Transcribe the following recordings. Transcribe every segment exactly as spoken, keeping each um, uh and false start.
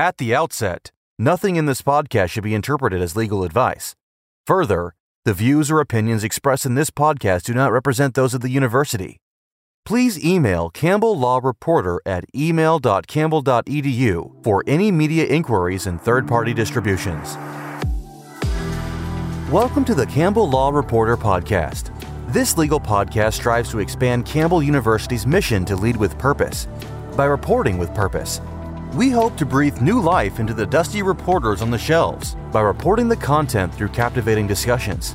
At the outset, nothing in this podcast should be interpreted as legal advice. Further, the views or opinions expressed in this podcast do not represent those of the university. Please email Campbell Law Reporter at email dot campbell dot e d u for any media inquiries and third-party distributions. Welcome to the Campbell Law Reporter podcast. This legal podcast strives to expand Campbell University's mission to lead with purpose by reporting with purpose. We hope to breathe new life into the dusty reporters on the shelves by reporting the content through captivating discussions.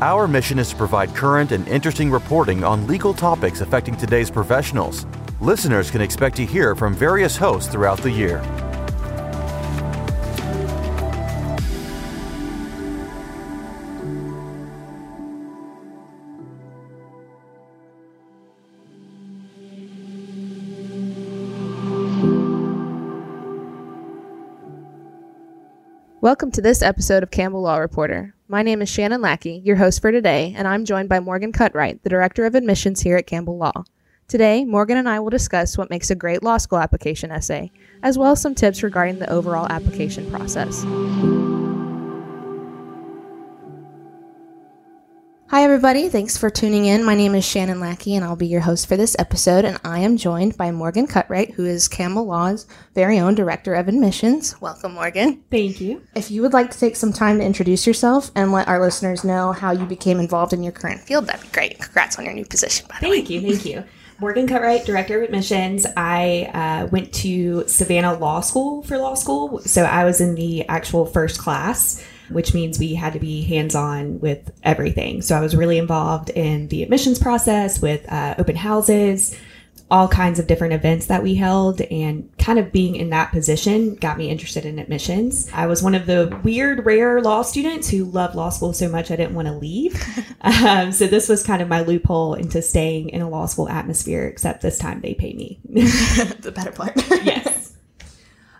Our mission is to provide current and interesting reporting on legal topics affecting today's professionals. Listeners can expect to hear from various hosts throughout the year. Welcome to this episode of Campbell Law Reporter. My name is Shannon Lackey, your host for today, and I'm joined by Morgan Cutright, the Director of Admissions here at Campbell Law. Today, Morgan and I will discuss what makes a great law school application essay, as well as some tips regarding the overall application process. Hi everybody, thanks for tuning in. My name is Shannon Lackey and I'll be your host for this episode, and I am joined by Morgan Cutright, who is Campbell Law's very own Director of Admissions. Welcome, Morgan. Thank you. If you would like to take some time to introduce yourself and let our listeners know how you became involved in your current field, that'd be great. Congrats on your new position, by the way. Thank you, thank you. Morgan Cutright, Director of Admissions. I uh, went to Savannah Law School for law school, so I was in the actual first class, which means we had to be hands-on with everything. So I was really involved in the admissions process with uh, open houses, all kinds of different events that we held, and kind of being in that position got me interested in admissions. I was one of the weird, rare law students who loved law school so much I didn't want to leave. Um, so this was kind of my loophole into staying in a law school atmosphere, except this time they pay me. The better part. Yes.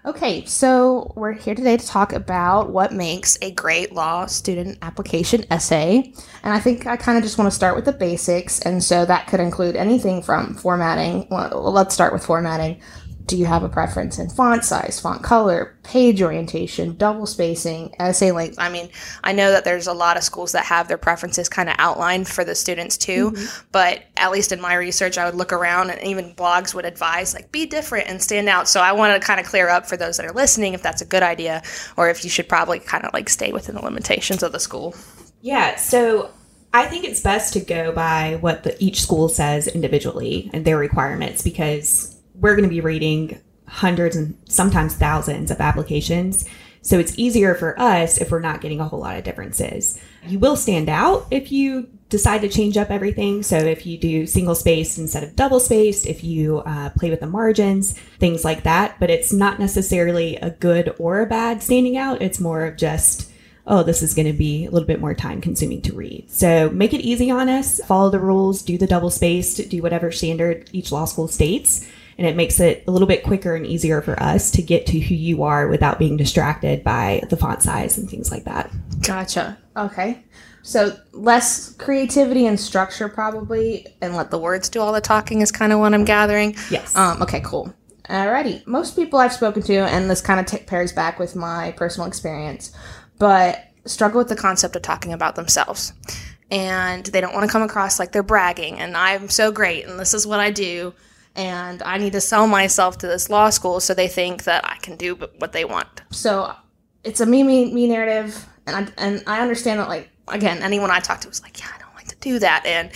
Okay, so we're here today to talk about what makes a great law student application essay. And I think I kind of just want to start with the basics. And so that could include anything from formatting. Well, let's start with formatting. Do you have a preference in font size, font color, page orientation, double spacing, essay length? I mean, I know that there's a lot of schools that have their preferences kind of outlined for the students too, mm-hmm. but at least in my research, I would look around and even blogs would advise, like, be different and stand out. So I wanted to kind of clear up for those that are listening if that's a good idea or if you should probably kind of like stay within the limitations of the school. Yeah, so I think it's best to go by what the, each school says individually and their requirements, because we're going to be reading hundreds and sometimes thousands of applications. So it's easier for us if we're not getting a whole lot of differences. You will stand out if you decide to change up everything. So if you do single spaced instead of double spaced, if you uh, play with the margins, things like that. But it's not necessarily a good or a bad standing out. It's more of just, oh, this is going to be a little bit more time consuming to read. So make it easy on us. Follow the rules, do the double spaced, do whatever standard each law school states. And it makes it a little bit quicker and easier for us to get to who you are without being distracted by the font size and things like that. Gotcha. Okay. So less creativity and structure probably, and let the words do all the talking is kind of what I'm gathering. Yes. Um, okay, cool. Alrighty. Most people I've spoken to, and this kind of t- pairs back with my personal experience, but struggle with the concept of talking about themselves. And they don't want to come across like they're bragging and I'm so great and this is what I do. And I need to sell myself to this law school, so they think that I can do what they want. So it's a me, me, me narrative, and I, and I understand that, like, again, anyone I talked to was like, yeah, I don't like to do that, and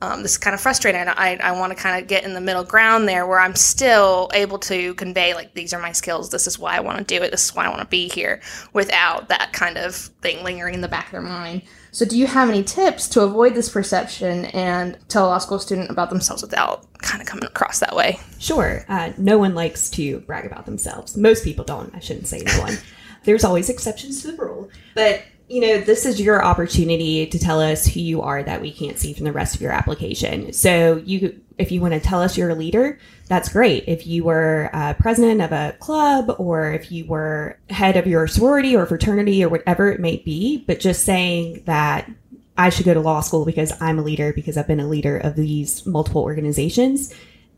um, this is kind of frustrating. I, I want to kind of get in the middle ground there where I'm still able to convey, like, these are my skills, this is why I want to do it, this is why I want to be here, without that kind of thing lingering in the back of their mind. So do you have any tips to avoid this perception and tell a law school student about themselves without kind of coming across that way? Sure. Uh, no one likes to brag about themselves. Most people don't. I shouldn't say no one. There's always exceptions to the rule. But, you know, this is your opportunity to tell us who you are that we can't see from the rest of your application. So you, if you want to tell us you're a leader, that's great. If you were uh, president of a club, or if you were head of your sorority or fraternity or whatever it may be, but just saying that I should go to law school because I'm a leader, because I've been a leader of these multiple organizations,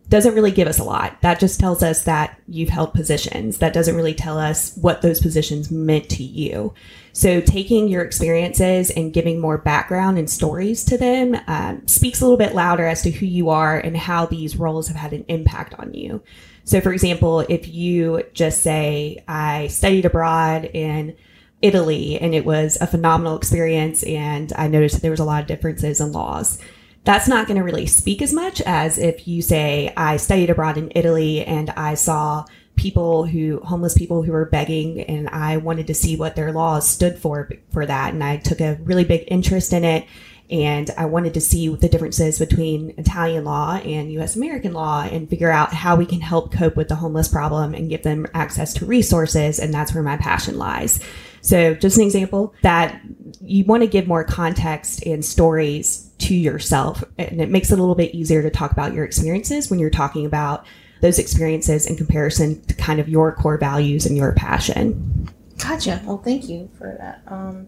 doesn't really give us a lot. That just tells us that you've held positions. That doesn't really tell us what those positions meant to you. So taking your experiences and giving more background and stories to them um, speaks a little bit louder as to who you are and how these roles have had an impact on you. So for example, if you just say, I studied abroad in Italy and it was a phenomenal experience and I noticed that there was a lot of differences in laws. That's not going to really speak as much as if you say, I studied abroad in Italy and I saw people who, homeless people who were begging, and I wanted to see what their laws stood for for that. And I took a really big interest in it. And I wanted to see the differences between Italian law and U S American law and figure out how we can help cope with the homeless problem and give them access to resources. And that's where my passion lies. So just an example that you want to give more context and stories to yourself. And it makes it a little bit easier to talk about your experiences when you're talking about those experiences in comparison to kind of your core values and your passion. Gotcha. Well, thank you for that. Um,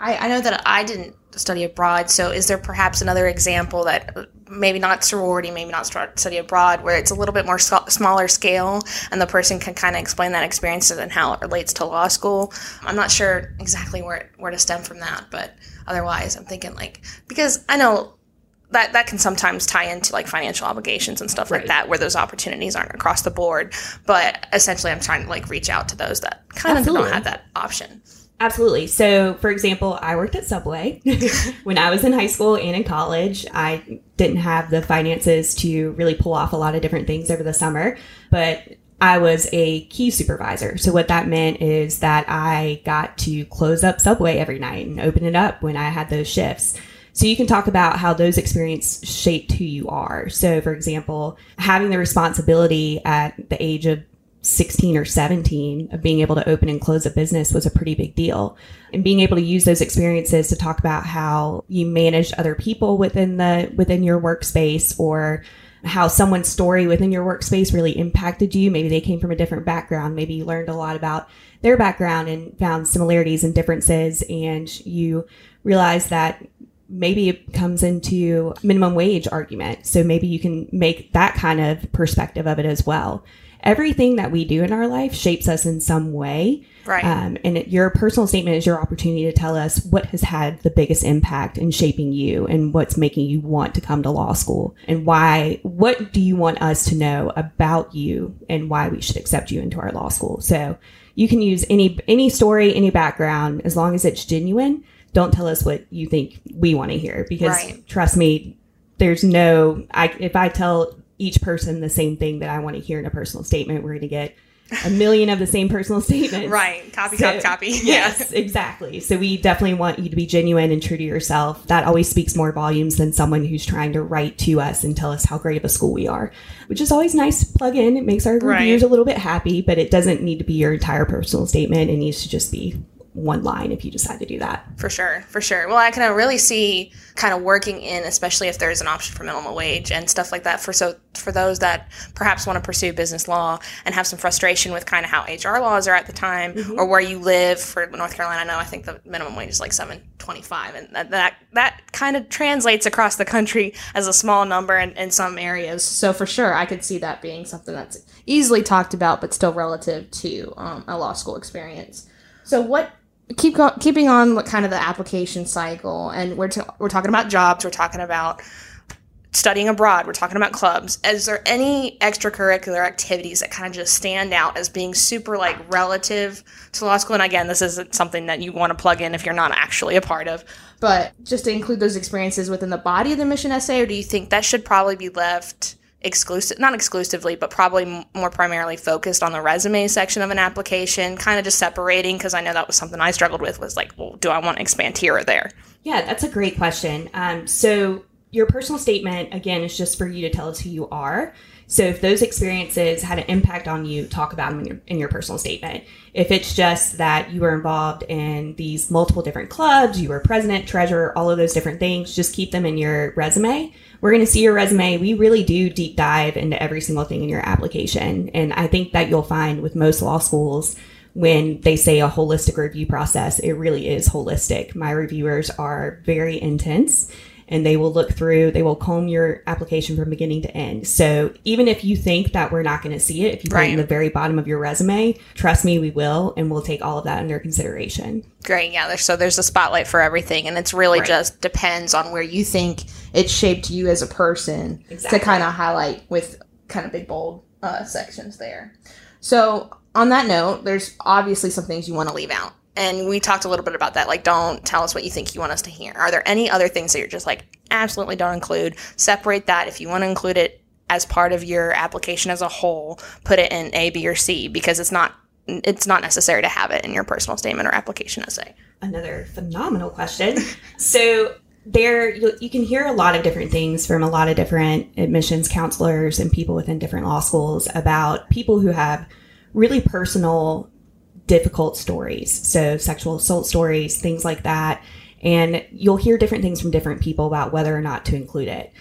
I, I know that I didn't study abroad. So is there perhaps another example that maybe not sorority, maybe not study abroad, where it's a little bit more sc- smaller scale and the person can kind of explain that experience and how it relates to law school? I'm not sure exactly where, it, where to stem from that, but otherwise I'm thinking like, because I know that that can sometimes tie into like financial obligations and stuff right. like that, where those opportunities aren't across the board. But essentially I'm trying to like reach out to those that kind Absolutely. Of don't have that option. Absolutely. So, for example, I worked at Subway when I was in high school and in college. I didn't have the finances to really pull off a lot of different things over the summer, but I was a key supervisor. So what that meant is that I got to close up Subway every night and open it up when I had those shifts. So you can talk about how those experiences shaped who you are. So, for example, having the responsibility at the age of sixteen or seventeen of being able to open and close a business was a pretty big deal. And being able to use those experiences to talk about how you managed other people within the within your workspace, or how someone's story within your workspace really impacted you. Maybe they came from a different background. Maybe you learned a lot about their background and found similarities and differences. And you realized that maybe it comes into minimum wage argument. So maybe you can make that kind of perspective of it as well. Everything that we do in our life shapes us in some way. Right. Um, and it, your personal statement is your opportunity to tell us what has had the biggest impact in shaping you and what's making you want to come to law school and why, what do you want us to know about you and why we should accept you into our law school? So you can use any, any story, any background, as long as it's genuine. Don't tell us what you think we want to hear, because right. trust me, there's no, I, if I tell each person the same thing that I want to hear in a personal statement, we're going to get a million of the same personal statements. Right. Copy, so, copy, copy. Yes, yeah. Exactly. So we definitely want you to be genuine and true to yourself. That always speaks more volumes than someone who's trying to write to us and tell us how great of a school we are, which is always nice to plug in. It makes our reviewers right. a little bit happy, but it doesn't need to be your entire personal statement. It needs to just be one line if you decide to do that. For sure. For sure. Well, I kind of really see kind of working in, especially if there's an option for minimum wage and stuff like that. For so for those that perhaps want to pursue business law and have some frustration with kind of how H R laws are at the time mm-hmm. or where you live. For North Carolina, I know I think the minimum wage is like seven twenty-five, and that that, that kind of translates across the country as a small number in, in some areas. So for sure, I could see that being something that's easily talked about, but still relative to um, a law school experience. So what Keep go- keeping on kind of the application cycle, and we're t- we're talking about jobs, we're talking about studying abroad, we're talking about clubs. Is there any extracurricular activities that kind of just stand out as being super like relative to law school? And again, this isn't something that you want to plug in if you're not actually a part of, but just to include those experiences within the body of the mission essay, or do you think that should probably be left exclusive, not exclusively, but probably more primarily focused on the resume section of an application, kind of just separating? Because I know that was something I struggled with, was like, well, do I want to expand here or there? Yeah, that's a great question. Um, so your personal statement, again, is just for you to tell us who you are. So if those experiences had an impact on you, talk about them in your, in your personal statement. If it's just that you were involved in these multiple different clubs, you were president, treasurer, all of those different things, just keep them in your resume. We're going to see your resume. We really do deep dive into every single thing in your application. And I think that you'll find with most law schools, when they say a holistic review process, it really is holistic. My reviewers are very intense. and they will look through, they will comb your application from beginning to end. So even if you think that we're not going to see it, if you put right. it in the very bottom of your resume, trust me, we will, and we'll take all of that under consideration. Great. Yeah. There's, so there's a spotlight for everything, and it's really right. just depends on where you think it shaped you as a person exactly. to kind of highlight with kind of big, bold uh, sections there. So on that note, there's obviously some things you want to leave out. And we talked a little bit about that. Like, don't tell us what you think you want us to hear. Are there any other things that you're just like, absolutely don't include? Separate that. If you want to include it as part of your application as a whole, put it in A, B, or C, because it's not it's not necessary to have it in your personal statement or application essay. Another phenomenal question. So there you, you can hear a lot of different things from a lot of different admissions counselors and people within different law schools about people who have really personal difficult stories. So sexual assault stories, things like that. And you'll hear different things from different people about whether or not to include it.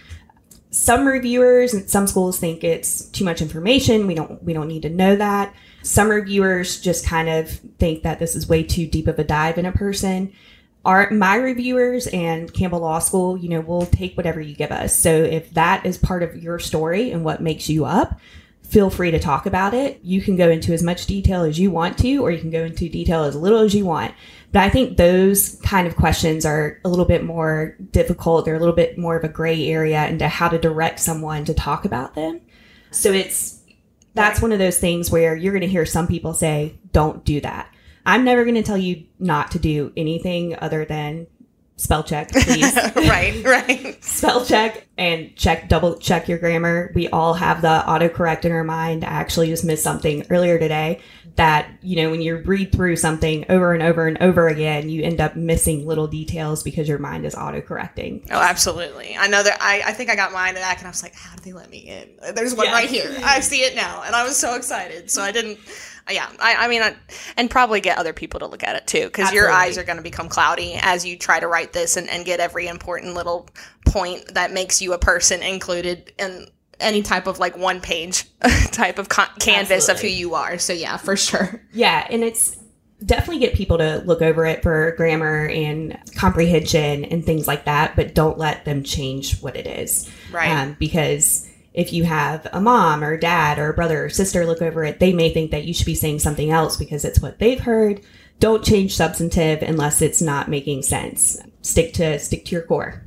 Some reviewers and some schools think it's too much information. We don't, we don't need to know that. Some reviewers just kind of think that this is way too deep of a dive in a person. Our, my reviewers and Campbell Law School, you know, we'll take whatever you give us. So if that is part of your story and what makes you up, feel free to talk about it. You can go into as much detail as you want to, or you can go into detail as little as you want. But I think those kind of questions are a little bit more difficult. They're a little bit more of a gray area into how to direct someone to talk about them. So it's, that's one of those things where you're going to hear some people say, don't do that. I'm never going to tell you not to do anything other than spell check, please. Right, right. Spell check and check, double check your grammar. We all have the autocorrect in our mind. I actually just missed something earlier today that, you know, when you read through something over and over and over again, you end up missing little details because your mind is autocorrecting. Oh, absolutely. I know that I, I think I got mine in that, and I was like, how did they let me in? There's one yeah. right here. I see it now. And I was so excited. So I didn't. Yeah, I, I mean, I, and probably get other people to look at it, too, because your eyes are going to become cloudy as you try to write this and, and get every important little point that makes you a person included in any type of, like, one-page type of con- canvas Absolutely. Of who you are. So, yeah, for sure. Yeah, and it's definitely get people to look over it for grammar and comprehension and things like that, but don't let them change what it is. Right. Um, because if you have a mom or dad or brother or sister look over it, they may think that you should be saying something else because it's what they've heard. Don't change substantive unless it's not making sense. Stick to stick to your core.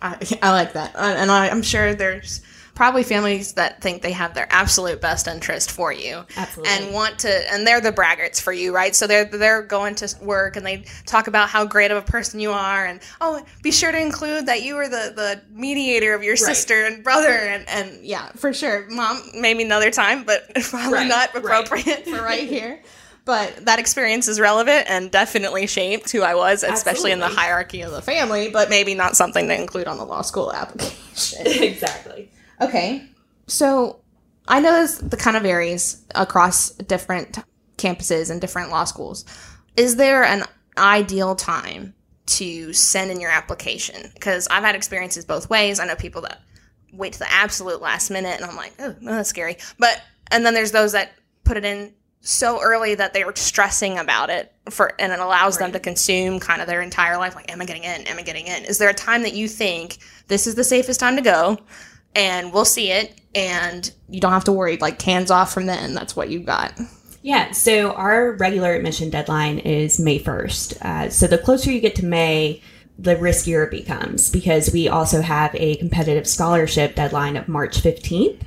I, I like that. And I, I'm sure there's probably families that think they have their absolute best interest for you. Absolutely. And want to, and they're the braggarts for you, right? So they're, they're going to work and they talk about how great of a person you are, and, oh, be sure to include that you were the, the mediator of your right. sister and brother. And, and yeah, for sure. Mom, maybe another time, but probably right. not appropriate right. for right here. But that experience is relevant and definitely shaped who I was, especially Absolutely. In the hierarchy of the family, but maybe not something to include on the law school application. Exactly. Okay, so I know this the kind of varies across different campuses and different law schools. Is there an ideal time to send in your application? Because I've had experiences both ways. I know people that wait to the absolute last minute, and I'm like, oh, no, that's scary. But and then there's those that put it in so early that they were stressing about it, for, and it allows right. them to consume kind of their entire life. Like, am I getting in? Am I getting in? Is there a time that you think this is the safest time to go? And we'll see it, and you don't have to worry, like, hands off from then. That's what you've got. Yeah, so our regular admission deadline is May first. Uh, so the closer you get to May, the riskier it becomes, because we also have a competitive scholarship deadline of March fifteenth.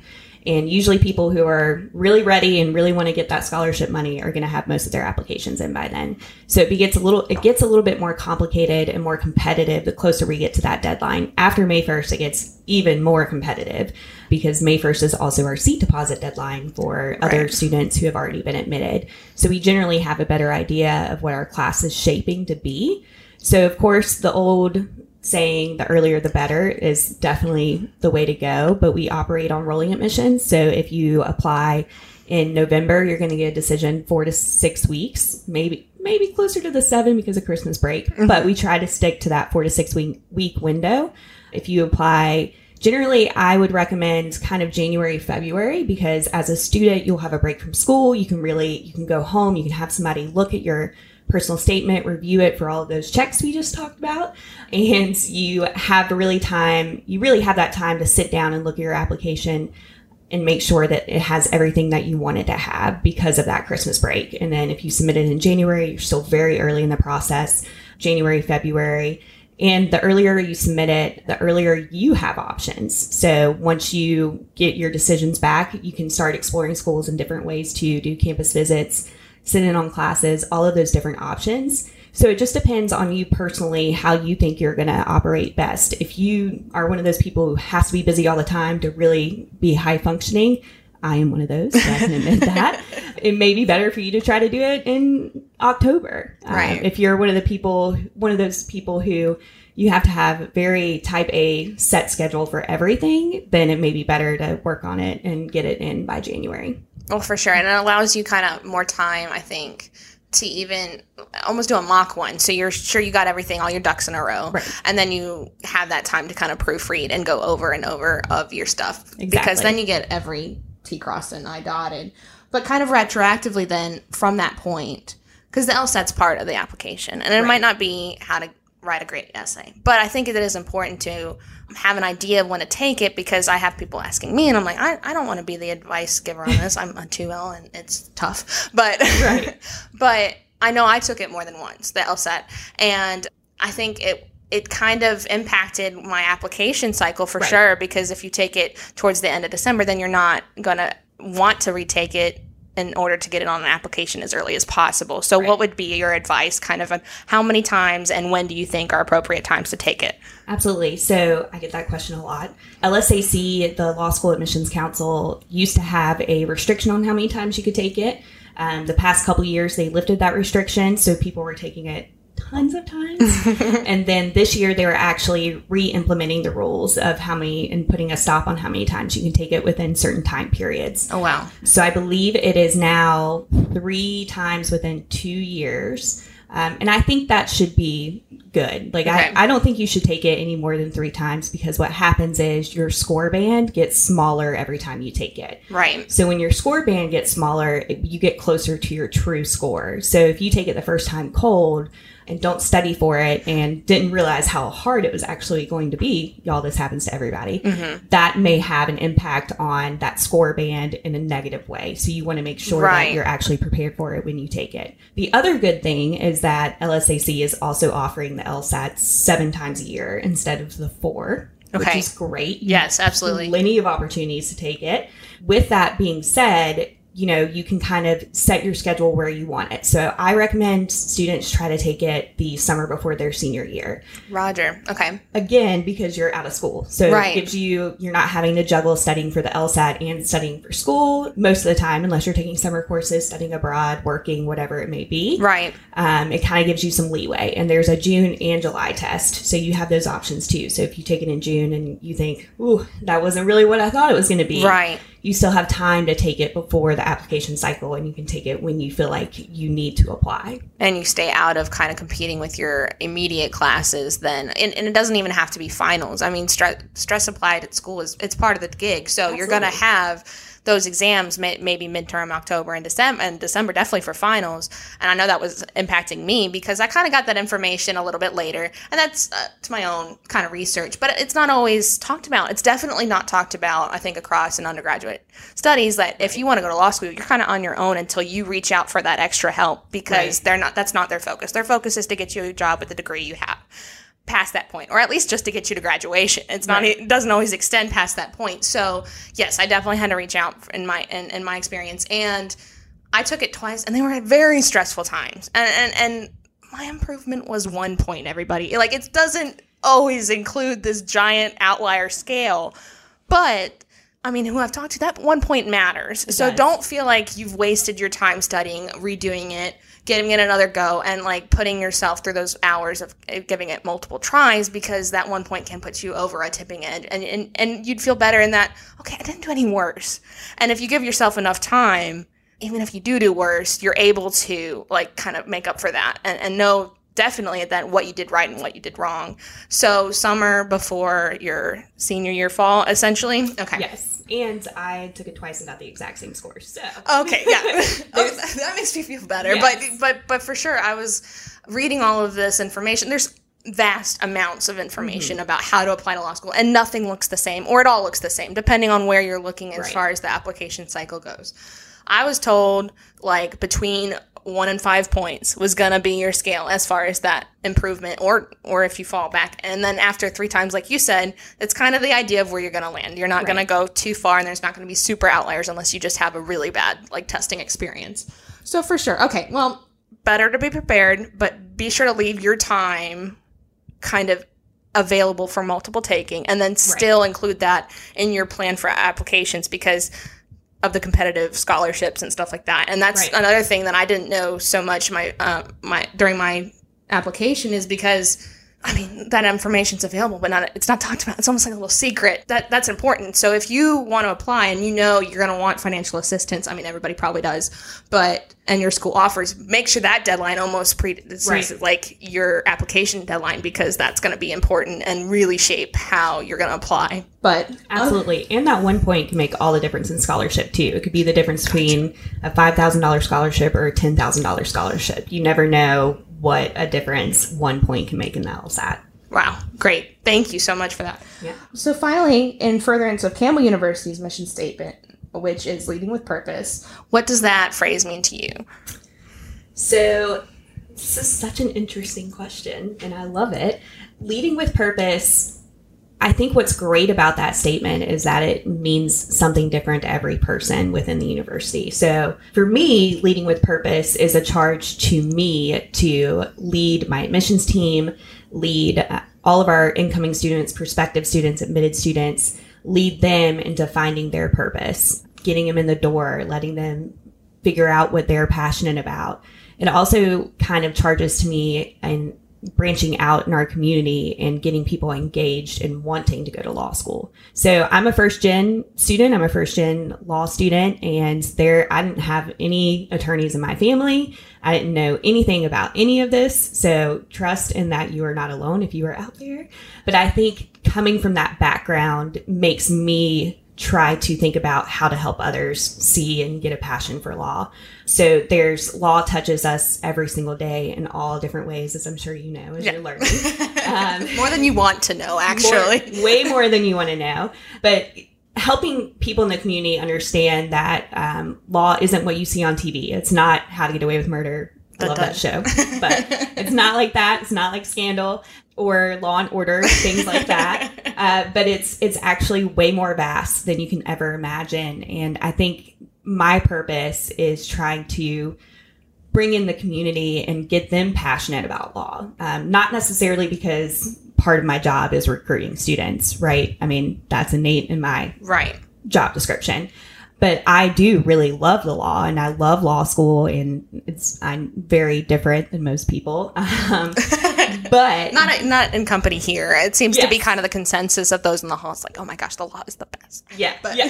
And usually people who are really ready and really want to get that scholarship money are going to have most of their applications in by then. So it gets a little, it gets a little bit more complicated and more competitive the closer we get to that deadline. After May first, it gets even more competitive because May first is also our seat deposit deadline for other right. students who have already been admitted. So we generally have a better idea of what our class is shaping to be. So of course, the old saying the earlier the better is definitely the way to go, but we operate on rolling admissions. So if you apply in November, you're going to get a decision four to six weeks, maybe maybe closer to the seven because of Christmas break. Mm-hmm. But we try to stick to that four to six week, week window. If you apply, generally, I would recommend kind of January, February, because as a student, you'll have a break from school. You can really, you can go home. You can have somebody look at your personal statement, review it for all of those checks we just talked about. And you have really time, you really have that time to sit down and look at your application and make sure that it has everything that you wanted to have because of that Christmas break. And then if you submit it in January, you're still very early in the process, January, February. And the earlier you submit it, the earlier you have options. So once you get your decisions back, you can start exploring schools in different ways to do campus visits, sit in on classes, all of those different options. So it just depends on you personally, how you think you're going to operate best. If you are one of those people who has to be busy all the time to really be high functioning, I am one of those, so I can admit that. It may be better for you to try to do it in October. Right. Um, if you're one of the people, one of those people who you have to have very type A set schedule for everything, then it may be better to work on it and get it in by January. Well, for sure. And it allows you kind of more time, I think, to even almost do a mock one. So you're sure you got everything, all your ducks in a row. Right. And then you have that time to kind of proofread and go over and over of your stuff. Exactly. Because then you get every T crossed and I dotted, but kind of retroactively then from that point, because the LSAT's part of the application, and it right. might not be how to write a great essay, but I think it is important to have an idea of when to take it, because I have people asking me and I'm like, I, I don't want to be the advice giver on this. I'm a two L and it's tough, but right. but I know I took it more than once, the LSAT, and I think it it kind of impacted my application cycle for right. sure, because if you take it towards the end of December, then you're not going to want to retake it in order to get it on an application as early as possible. So right. what would be your advice kind of on how many times and when do you think are appropriate times to take it? Absolutely. So I get that question a lot. L S A C, the Law School Admissions Council, used to have a restriction on how many times you could take it. Um, the past couple of years, they lifted that restriction, so people were taking it tons of times. And then this year they were actually re-implementing the rules of how many and putting a stop on how many times you can take it within certain time periods. Oh, wow. So I believe it is now three times within two years. Um, and I think that should be good. Like, okay. I, I don't think you should take it any more than three times, because what happens is your score band gets smaller every time you take it. Right. So when your score band gets smaller, you get closer to your true score. So if you take it the first time cold and don't study for it and didn't realize how hard it was actually going to be, y'all, this happens to everybody, mm-hmm. that may have an impact on that score band in a negative way. So you want to make sure right. that you're actually prepared for it when you take it. The other good thing is that L S A C is also offering the LSAT seven times a year instead of the four, okay. which is great. Yes, absolutely. Plenty of opportunities to take it. With that being said, you know, you can kind of set your schedule where you want it. So I recommend students try to take it the summer before their senior year. Roger. Okay. Again, because you're out of school. So right. it gives you, you're not having to juggle studying for the LSAT and studying for school most of the time, unless you're taking summer courses, studying abroad, working, whatever it may be. Right. Um, it kind of gives you some leeway. And there's a June and July test. So you have those options too. So if you take it in June and you think, ooh, that wasn't really what I thought it was going to be. Right. You still have time to take it before the application cycle, and you can take it when you feel like you need to apply. And you stay out of kind of competing with your immediate classes then. And, and it doesn't even have to be finals. I mean, stress, stress applied at school is it's part of the gig. So Absolutely. You're going to have those exams may, maybe midterm October and December, and December definitely for finals. And I know that was impacting me because I kind of got that information a little bit later. And that's uh, to my own kind of research. But it's not always talked about. It's definitely not talked about, I think, across an undergraduate studies that if you want to go to law school, you're kind of on your own until you reach out for that extra help, because right. they're not, that's not their focus. Their focus is to get you a job with the degree you have past that point, or at least just to get you to graduation. It's not, right. it doesn't always extend past that point. So yes, I definitely had to reach out in my, in, in my experience, and I took it twice, and they were at very stressful times. And, and, and my improvement was one point, everybody. Like, it doesn't always include this giant outlier scale, but I mean, who I've talked to, that one point matters. It so does. Don't feel like you've wasted your time studying, redoing it, giving it another go, and like putting yourself through those hours of giving it multiple tries, because that one point can put you over a tipping edge, and, and, and you'd feel better in that, okay, I didn't do any worse. And if you give yourself enough time, even if you do do worse, you're able to like kind of make up for that and, and know definitely at that what you did right and what you did wrong. So summer before your senior year fall, essentially. Okay. Yes. And I took it twice and got the exact same score. So okay, yeah. Oh, that makes me feel better. Yes. But but but for sure, I was reading all of this information. There's vast amounts of information mm-hmm. about how to apply to law school, and nothing looks the same, or it all looks the same, depending on where you're looking as right. far as the application cycle goes. I was told, like, between one and five points was going to be your scale as far as that improvement, or or if you fall back. And then after three times, like you said, it's kind of the idea of where you're going to land. You're not right. going to go too far, and there's not going to be super outliers unless you just have a really bad, like, testing experience. So for sure. Okay, well, better to be prepared, but be sure to leave your time kind of available for multiple taking, and then still right. include that in your plan for applications because of the competitive scholarships and stuff like that. And that's right. another thing that I didn't know so much my uh, my during my application is because, I mean, that information's available, but not it's not talked about. It's almost like a little secret. That That's important. So if you want to apply and you know you're going to want financial assistance, I mean, everybody probably does, but and your school offers, make sure that deadline almost pre this right. is like your application deadline, because that's going to be important and really shape how you're going to apply. But absolutely. Um, and that one point can make all the difference in scholarship, too. It could be the difference between a five thousand dollars scholarship or a ten thousand dollars scholarship. You never know what a difference one point can make in the LSAT. Wow. Great. Thank you so much for that. Yeah. So finally, in furtherance of Campbell University's mission statement, which is leading with purpose, what does that phrase mean to you? So this is such an interesting question, and I love it. Leading with purpose, I think what's great about that statement is that it means something different to every person within the university. So for me, leading with purpose is a charge to me to lead my admissions team, lead all of our incoming students, prospective students, admitted students, lead them into finding their purpose, getting them in the door, letting them figure out what they're passionate about. It also kind of charges to me and branching out in our community and getting people engaged and wanting to go to law school. So I'm a first gen student. I'm a first gen law student, and there, I didn't have any attorneys in my family. I didn't know anything about any of this. So trust in that you are not alone if you are out there. But I think coming from that background makes me try to think about how to help others see and get a passion for law. So there's law touches us every single day in all different ways, as I'm sure you know, as yeah. you're learning. Um, more than you want to know, actually. More, way more than you want to know. But helping people in the community understand that um, law isn't what you see on T V. It's not How to Get Away with Murder. I love that show. But it's not like that. It's not like Scandal or Law and Order, things like that. Uh, but it's it's actually way more vast than you can ever imagine. And I think my purpose is trying to bring in the community and get them passionate about law. Um, not necessarily because part of my job is recruiting students, right? I mean, that's innate in my right. job description. But I do really love the law, and I love law school, and it's I'm very different than most people. Um, but not not in company here. It seems yes. to be kind of the consensus of those in the hall. It's like, oh my gosh, the law is the best. Yeah, but yeah.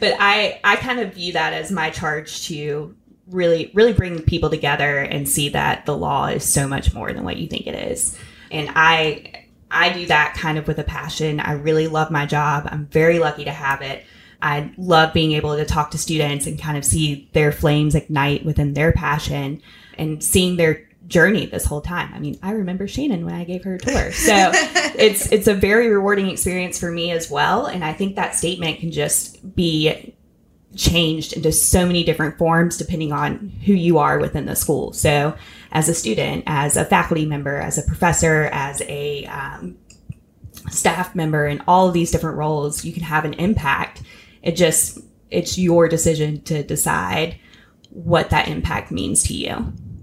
But I I kind of view that as my charge to really really bring people together and see that the law is so much more than what you think it is, and I I do that kind of with a passion. I really love my job. I'm very lucky to have it. I love being able to talk to students and kind of see their flames ignite within their passion and seeing their journey this whole time. I mean, I remember Shannon when I gave her a tour. So it's it's a very rewarding experience for me as well. And I think that statement can just be changed into so many different forms depending on who you are within the school. So as a student, as a faculty member, as a professor, as a um, staff member, in all of these different roles, you can have an impact. It just, it's your decision to decide what that impact means to you.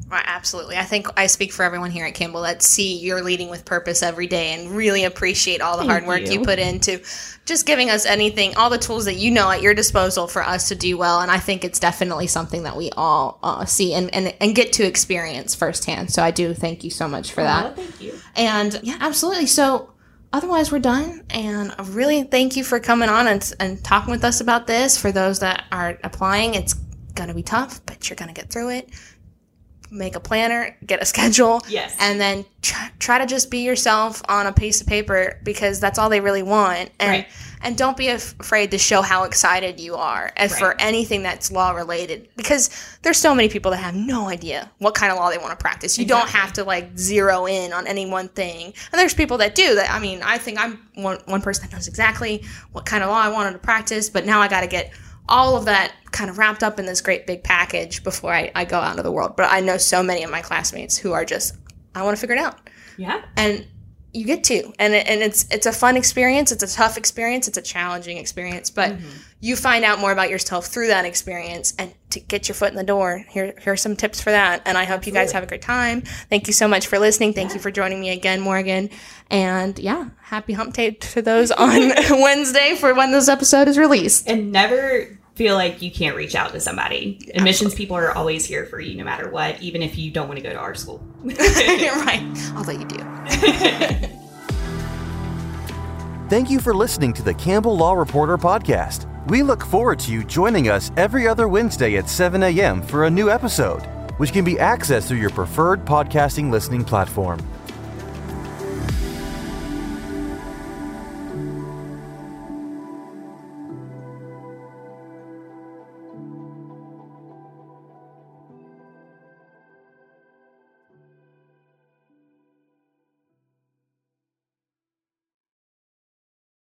Right, absolutely. I think I speak for everyone here at Campbell that see you're leading with purpose every day and really appreciate all the Thank hard work you. you put into just giving us anything, all the tools that you know at your disposal for us to do well. And I think it's definitely something that we all uh, see and, and, and get to experience firsthand. So I do thank you so much for that. Well, thank you. And yeah, absolutely. So otherwise, we're done, and I really thank you for coming on and, and talking with us about this. For those that are applying, it's going to be tough, but you're going to get through it. make a planner, get a schedule, yes, and then try, try to just be yourself on a piece of paper, because that's all they really want. And right. and don't be af- afraid to show how excited you are as right. for anything that's law related, because there's so many people that have no idea what kind of law they want to practice. You exactly. don't have to like zero in on any one thing. And there's people that do that. I mean, I think I'm one, one person that knows exactly what kind of law I wanted to practice, but now I got to get all of that kind of wrapped up in this great big package before I, I go out into the world. But I know so many of my classmates who are just, I want to figure it out. Yeah. And you get to. And it, and it's it's a fun experience. It's a tough experience. It's a challenging experience. But mm-hmm. you find out more about yourself through that experience. And to get your foot in the door, here, here are some tips for that. And I hope Absolutely. You guys have a great time. Thank you so much for listening. Thank yeah. you for joining me again, Morgan. And, yeah, happy hump day to those on Wednesday for when this episode is released. And never feel like you can't reach out to somebody. Absolutely. Admissions people are always here for you no matter what, even if you don't want to go to our school. Right. Although you do. Thank you for listening to the Campbell Law Reporter podcast. We look forward to you joining us every other Wednesday at seven a.m. for a new episode, which can be accessed through your preferred podcasting listening platform.